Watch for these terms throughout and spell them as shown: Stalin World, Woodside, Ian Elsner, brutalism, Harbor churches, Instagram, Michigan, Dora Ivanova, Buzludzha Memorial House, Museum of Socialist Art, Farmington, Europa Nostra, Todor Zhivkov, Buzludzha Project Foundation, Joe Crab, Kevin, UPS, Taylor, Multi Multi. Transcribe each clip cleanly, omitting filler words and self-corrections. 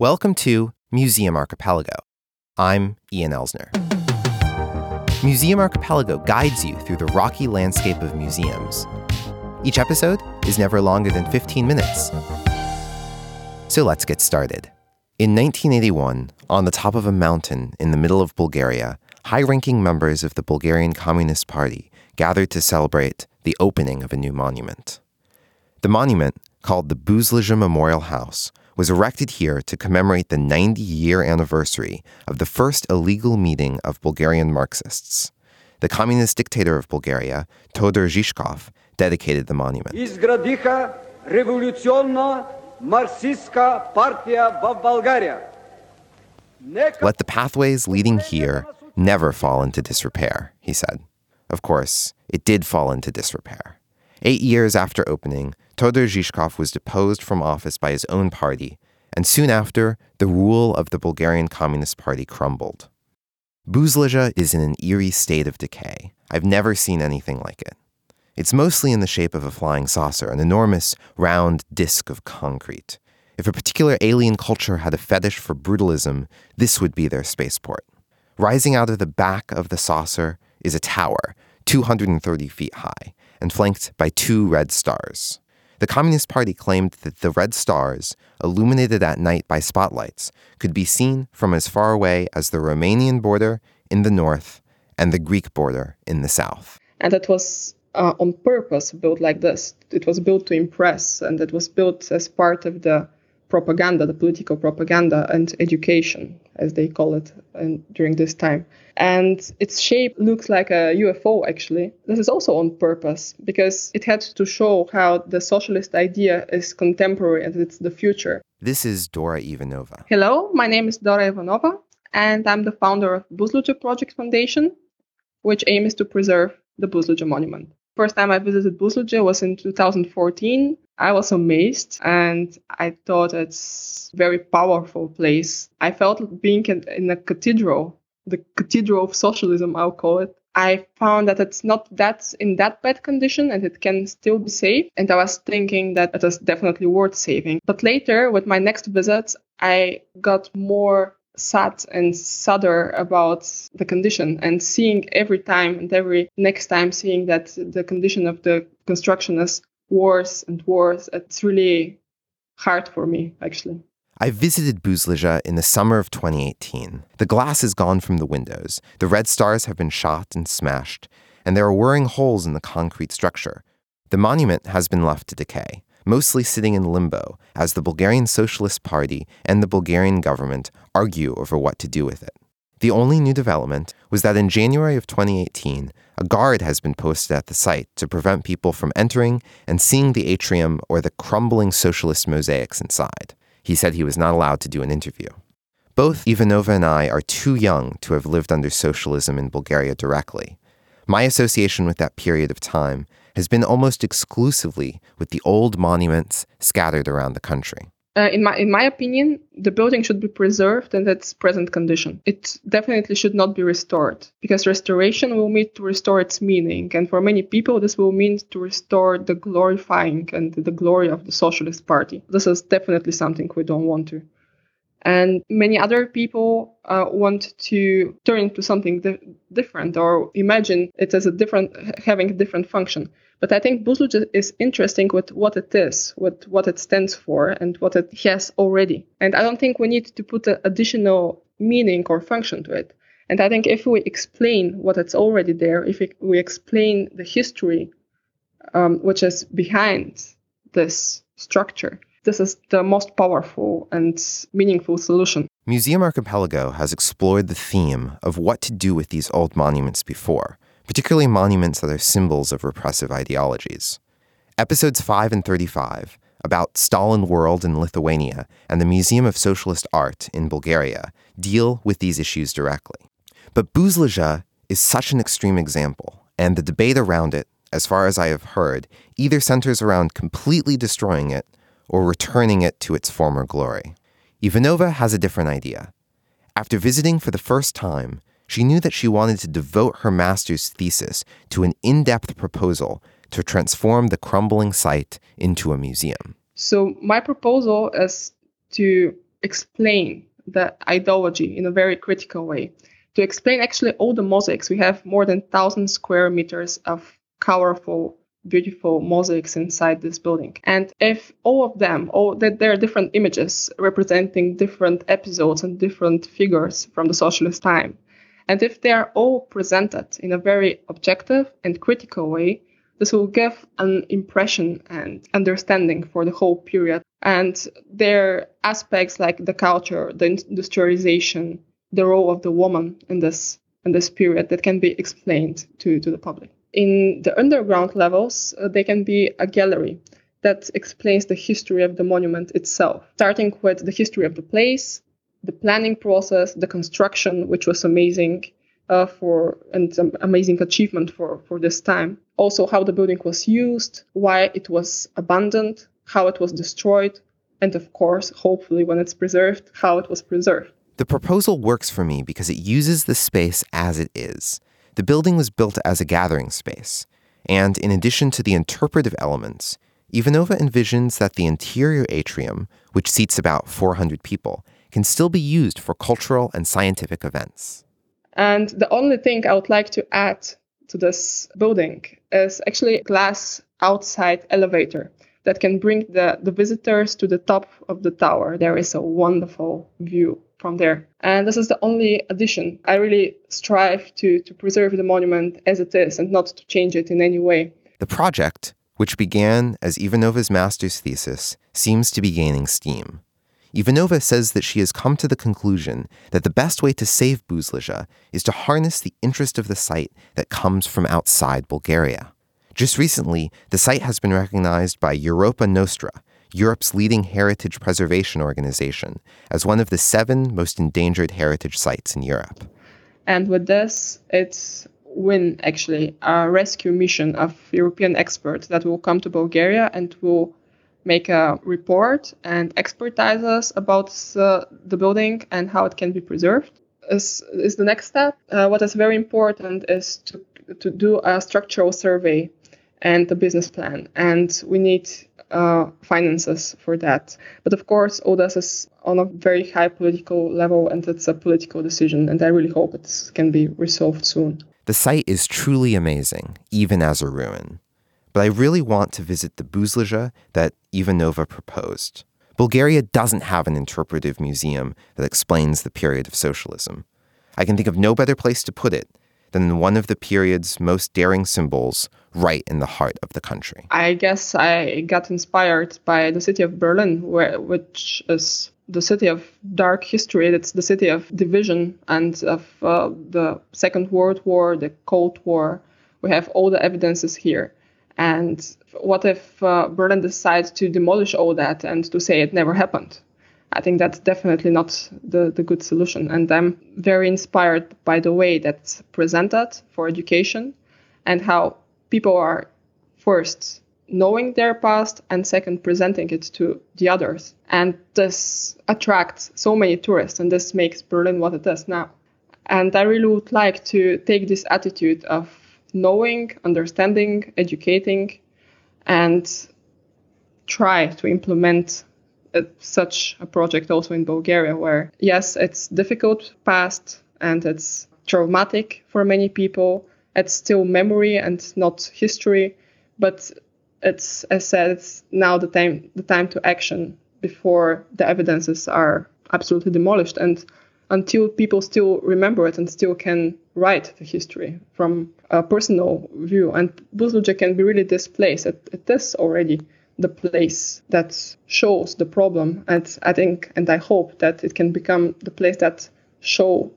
Welcome to Museum Archipelago. I'm Ian Elsner. Museum Archipelago guides you through the rocky landscape of museums. Each episode is never longer than 15 minutes. So let's get started. In 1981, on the top of a mountain in the middle of Bulgaria, high-ranking members of the Bulgarian Communist Party gathered to celebrate the opening of a new monument. The monument, called the Buzludzha Memorial House, was erected here to commemorate the 90-year anniversary of the first illegal meeting of Bulgarian Marxists. The communist dictator of Bulgaria, Todor Zhivkov, dedicated the monument. Изградиха революционна марксистска партия в Bulgaria. Let the pathways leading here never fall into disrepair, he said. Of course, it did fall into disrepair. 8 years after opening, Todor Zhivkov was deposed from office by his own party, and soon after, the rule of the Bulgarian Communist Party crumbled. Buzludzha is in an eerie state of decay. I've never seen anything like it. It's mostly in the shape of a flying saucer, an enormous, round disc of concrete. If a particular alien culture had a fetish for brutalism, this would be their spaceport. Rising out of the back of the saucer is a tower, 230 feet high, and flanked by two red stars. The Communist Party claimed that the red stars, illuminated at night by spotlights, could be seen from as far away as the Romanian border in the north and the Greek border in the south. And it was on purpose built like this. It was built to impress, and it was built as part of the propaganda, the political propaganda and education, as they call it during this time. And its shape looks like a UFO, actually. This is also on purpose, because it had to show how the socialist idea is contemporary and it's the future. This is Dora Ivanova. Hello, my name is Dora Ivanova, and I'm the founder of Buzludzha Project Foundation, which aims to preserve the Buzludzha monument. First time I visited Buzludzha was in 2014. I was amazed, and I thought it's a very powerful place. I felt being in a cathedral, the cathedral of socialism, I'll call it. I found that it's not that in that bad condition, and it can still be saved. And I was thinking that it was definitely worth saving. But later, with my next visits, I got more sad and sadder about the condition, and seeing every time and every next time seeing that the condition of the construction is worse and worse. It's really hard for me, actually. I visited Buzludzha in the summer of 2018. The glass is gone from the windows, the red stars have been shot and smashed, and there are whirring holes in the concrete structure. The monument has been left to decay, mostly sitting in limbo, as the Bulgarian Socialist Party and the Bulgarian government argue over what to do with it. The only new development was that in January of 2018, a guard has been posted at the site to prevent people from entering and seeing the atrium or the crumbling socialist mosaics inside. He said he was not allowed to do an interview. Both Ivanova and I are too young to have lived under socialism in Bulgaria directly. My association with that period of time has been almost exclusively with the old monuments scattered around the country. In my opinion, the building should be preserved in its present condition. It definitely should not be restored, because restoration will mean to restore its meaning. And for many people, this will mean to restore the glorifying and the glory of the Socialist Party. This is definitely something we don't want to. And many other people want to turn into something different or imagine it as having a different function. But I think Buzludzha is interesting with what it is, with what it stands for and what it has already. And I don't think we need to put an additional meaning or function to it. And I think if we explain what it's already there, if we explain the history which is behind this structure, this is the most powerful and meaningful solution. Museum Archipelago has explored the theme of what to do with these old monuments before, particularly monuments that are symbols of repressive ideologies. Episodes 5 and 35, about Stalin World in Lithuania and the Museum of Socialist Art in Bulgaria, deal with these issues directly. But Buzludzha is such an extreme example, and the debate around it, as far as I have heard, either centers around completely destroying it or returning it to its former glory. Ivanova has a different idea. After visiting for the first time, she knew that she wanted to devote her master's thesis to an in-depth proposal to transform the crumbling site into a museum. So my proposal is to explain the ideology in a very critical way, to explain actually all the mosaics. We have more than 1,000 square meters of colorful, beautiful mosaics inside this building. And if all of them, there are different images representing different episodes and different figures from the socialist time. And if they are all presented in a very objective and critical way, this will give an impression and understanding for the whole period. And there are aspects like the culture, the industrialization, the role of the woman in this period that can be explained to the public. In the underground levels, there can be a gallery that explains the history of the monument itself, starting with the history of the place, the planning process, the construction, which was amazing an amazing achievement for this time. Also, how the building was used, why it was abandoned, how it was destroyed, and of course, hopefully when it's preserved, how it was preserved. The proposal works for me because it uses the space as it is. The building was built as a gathering space. And in addition to the interpretive elements, Ivanova envisions that the interior atrium, which seats about 400 people, can still be used for cultural and scientific events. And the only thing I would like to add to this building is actually a glass outside elevator that can bring the visitors to the top of the tower. There is a wonderful view from there. And this is the only addition. I really strive to preserve the monument as it is and not to change it in any way. The project, which began as Ivanova's master's thesis, seems to be gaining steam. Ivanova says that she has come to the conclusion that the best way to save Buzludzha is to harness the interest of the site that comes from outside Bulgaria. Just recently, the site has been recognized by Europa Nostra, Europe's leading heritage preservation organization, as one of the 7 most endangered heritage sites in Europe. And with this, it's win, actually, a rescue mission of European experts that will come to Bulgaria and will make a report and expertise us about the building and how it can be preserved. Is the next step. What is very important is to do a structural survey and a business plan. And we need finances for that. But of course, all this is on a very high political level, and it's a political decision, and I really hope it can be resolved soon. The site is truly amazing, even as a ruin. But I really want to visit the Buzludzha that Ivanova proposed. Bulgaria doesn't have an interpretive museum that explains the period of socialism. I can think of no better place to put it than one of the period's most daring symbols, right in the heart of the country. I guess I got inspired by the city of Berlin, which is the city of dark history. It's the city of division and of the Second World War, the Cold War. We have all the evidences here. And what if Berlin decides to demolish all that and to say it never happened? I think that's definitely not the good solution. And I'm very inspired by the way that's presented for education and how people are first knowing their past and second presenting it to the others. And this attracts so many tourists, and this makes Berlin what it is now. And I really would like to take this attitude of knowing, understanding, educating, and try to implement such a project also in Bulgaria, where, yes, it's difficult past and it's traumatic for many people. It's still memory and not history, but it's, as I said, it's now the time to action before the evidences are absolutely demolished and until people still remember it and still can write the history from a personal view. And Buzludzha can be really this place. It is already the place that shows the problem. And I think and I hope that it can become the place that shows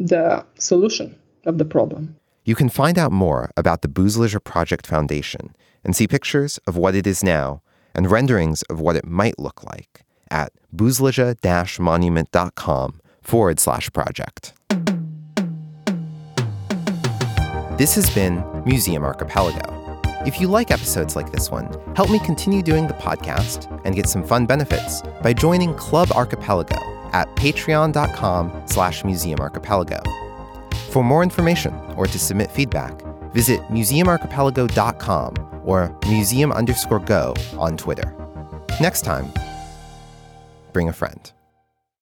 the solution of the problem. You can find out more about the Buzludzha Project Foundation and see pictures of what it is now and renderings of what it might look like at buzludzha-monument.com/project. This has been Museum Archipelago. If you like episodes like this one, help me continue doing the podcast and get some fun benefits by joining Club Archipelago at patreon.com/museumarchipelago. For more information or to submit feedback, visit museumarchipelago.com or museum_go on Twitter. Next time, bring a friend.